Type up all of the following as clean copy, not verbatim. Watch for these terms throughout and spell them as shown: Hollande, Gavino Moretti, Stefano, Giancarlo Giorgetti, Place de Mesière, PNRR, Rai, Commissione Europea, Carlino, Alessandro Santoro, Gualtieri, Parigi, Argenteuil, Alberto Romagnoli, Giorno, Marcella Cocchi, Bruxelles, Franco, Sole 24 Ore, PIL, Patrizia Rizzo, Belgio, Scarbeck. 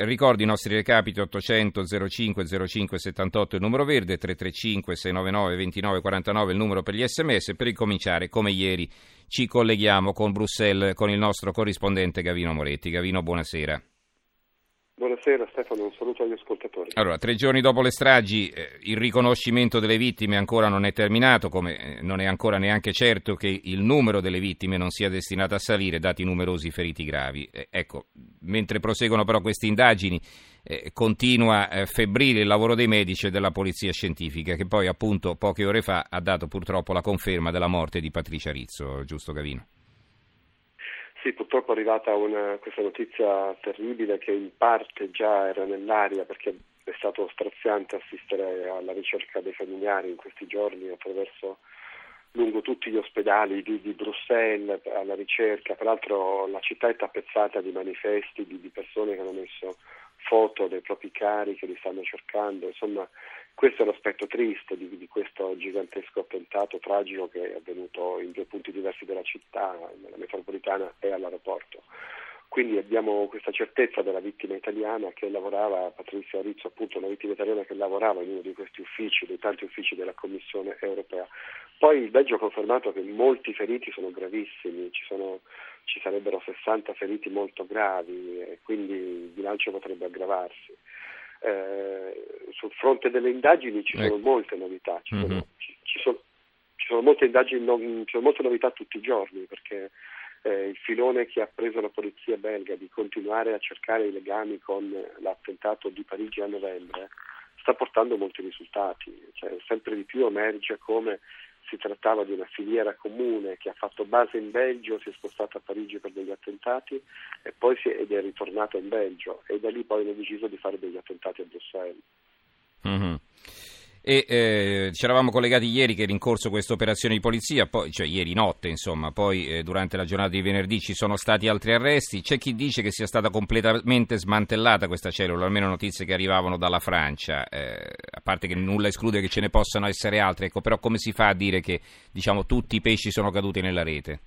Ricordo i nostri recapiti 800 05 05 78 il numero verde, 335 699 29 49 il numero per gli sms. Per ricominciare, come ieri, ci colleghiamo con Bruxelles con il nostro corrispondente Gavino Moretti. Gavino, buonasera. Buonasera Stefano, un saluto agli ascoltatori. Allora, 3 giorni dopo le stragi, il riconoscimento delle vittime ancora non è terminato, come non è ancora neanche certo che il numero delle vittime non sia destinato a salire, dati i numerosi feriti gravi. Ecco, mentre proseguono però queste indagini, continua febbrile il lavoro dei medici e della polizia scientifica, che poi appunto poche ore fa ha dato purtroppo la conferma della morte di Patrizia Rizzo, giusto Gavino? Sì, purtroppo è arrivata questa notizia terribile che in parte già era nell'aria, perché è stato straziante assistere alla ricerca dei familiari in questi giorni attraverso lungo tutti gli ospedali di Bruxelles, alla ricerca. Peraltro la città è tappezzata di manifesti, di persone che hanno messo foto dei propri cari che li stanno cercando. Insomma, questo è l'aspetto triste di questo gigantesco attentato tragico che è avvenuto in 2 punti diversi della città, nella metropolitana e all'aeroporto. Quindi abbiamo questa certezza della vittima italiana che lavorava, Patrizia Rizzo appunto, una vittima italiana che lavorava in uno di questi uffici, dei tanti uffici della Commissione Europea. Poi il Belgio ha confermato che molti feriti sono gravissimi, ci sarebbero 60 feriti molto gravi e quindi il bilancio potrebbe aggravarsi. Sul fronte delle indagini ci sono molte novità, ci sono molte novità tutti i giorni, perché il filone che ha preso la polizia belga di continuare a cercare i legami con l'attentato di Parigi a novembre sta portando molti risultati, cioè, sempre di più emerge come si trattava di una filiera comune che ha fatto base in Belgio, si è spostata a Parigi per degli attentati e poi ed è ritornata in Belgio e da lì poi hanno deciso di fare degli attentati a Bruxelles. Mm-hmm. E ci eravamo collegati ieri che era in corso questa operazione di polizia, ieri notte insomma, poi durante la giornata di venerdì ci sono stati altri arresti, c'è chi dice che sia stata completamente smantellata questa cellula, almeno notizie che arrivavano dalla Francia, a parte che nulla esclude che ce ne possano essere altre, ecco, però come si fa a dire che tutti i pesci sono caduti nella rete?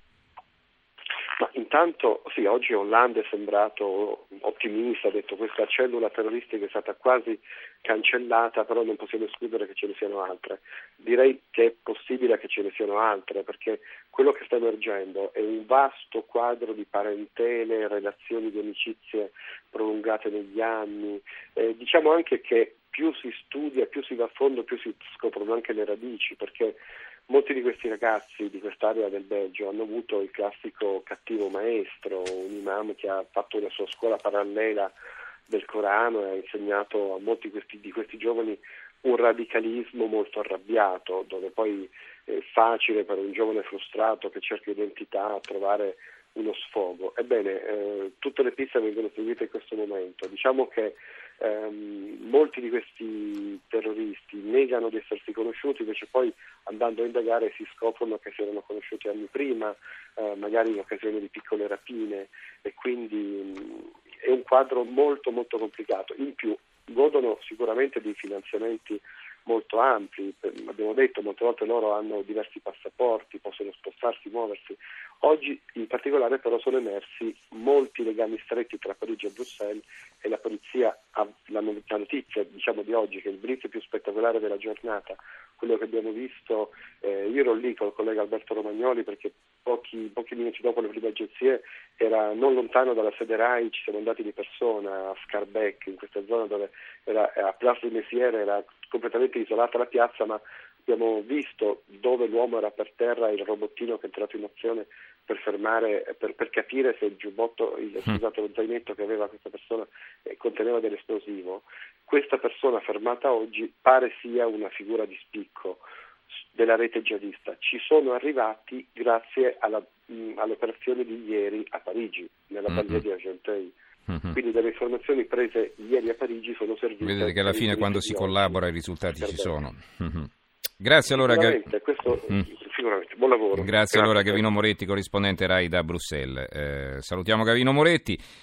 Ma intanto sì, oggi Hollande è sembrato ottimista, ha detto questa cellula terroristica è stata quasi cancellata, però non possiamo escludere che ce ne siano altre. Direi che è possibile che ce ne siano altre, perché quello che sta emergendo è un vasto quadro di parentele, relazioni di amicizie prolungate negli anni, diciamo anche che più si studia, più si va a fondo, più si scoprono anche le radici, perché molti di questi ragazzi di quest'area del Belgio hanno avuto il classico cattivo maestro, un imam che ha fatto una sua scuola parallela del Corano e ha insegnato a molti di questi giovani un radicalismo molto arrabbiato, dove poi è facile per un giovane frustrato che cerca identità trovare uno sfogo. Ebbene, tutte le piste vengono seguite in questo momento. Diciamo che molti di questi terroristi negano di essersi conosciuti, invece poi andando a indagare si scoprono che si erano conosciuti anni prima, magari in occasione di piccole rapine, e quindi è un quadro molto molto complicato. In più godono sicuramente di finanziamenti molto ampi, abbiamo detto molte volte loro hanno diversi passaporti, possono spostarsi, muoversi. Oggi in particolare però sono emersi molti legami stretti tra Parigi e Bruxelles e la polizia ha la notizia di oggi, che è il blitz più spettacolare della giornata, quello che abbiamo visto, io ero lì col collega Alberto Romagnoli perché pochi minuti dopo le prime agenzie era non lontano dalla sede Rai, ci siamo andati di persona a Scarbeck, in questa zona dove era a Place de Mesière, era completamente isolata la piazza, ma abbiamo visto dove l'uomo era per terra, il robottino che è entrato in azione per fermare, per capire se il giubbotto, lo zainetto che aveva questa persona conteneva dell'esplosivo. Questa persona fermata oggi pare sia una figura di spicco della rete jihadista. Ci sono arrivati grazie all'operazione di ieri a Parigi, nella bandiera di Argenteuil. Quindi delle informazioni prese ieri a Parigi sono servite. Vedete che alla fine quando si collabora i risultati ci sono. Grazie allora sicuramente, buon lavoro. Grazie allora Gavino Moretti, corrispondente Rai da Bruxelles. Salutiamo Gavino Moretti.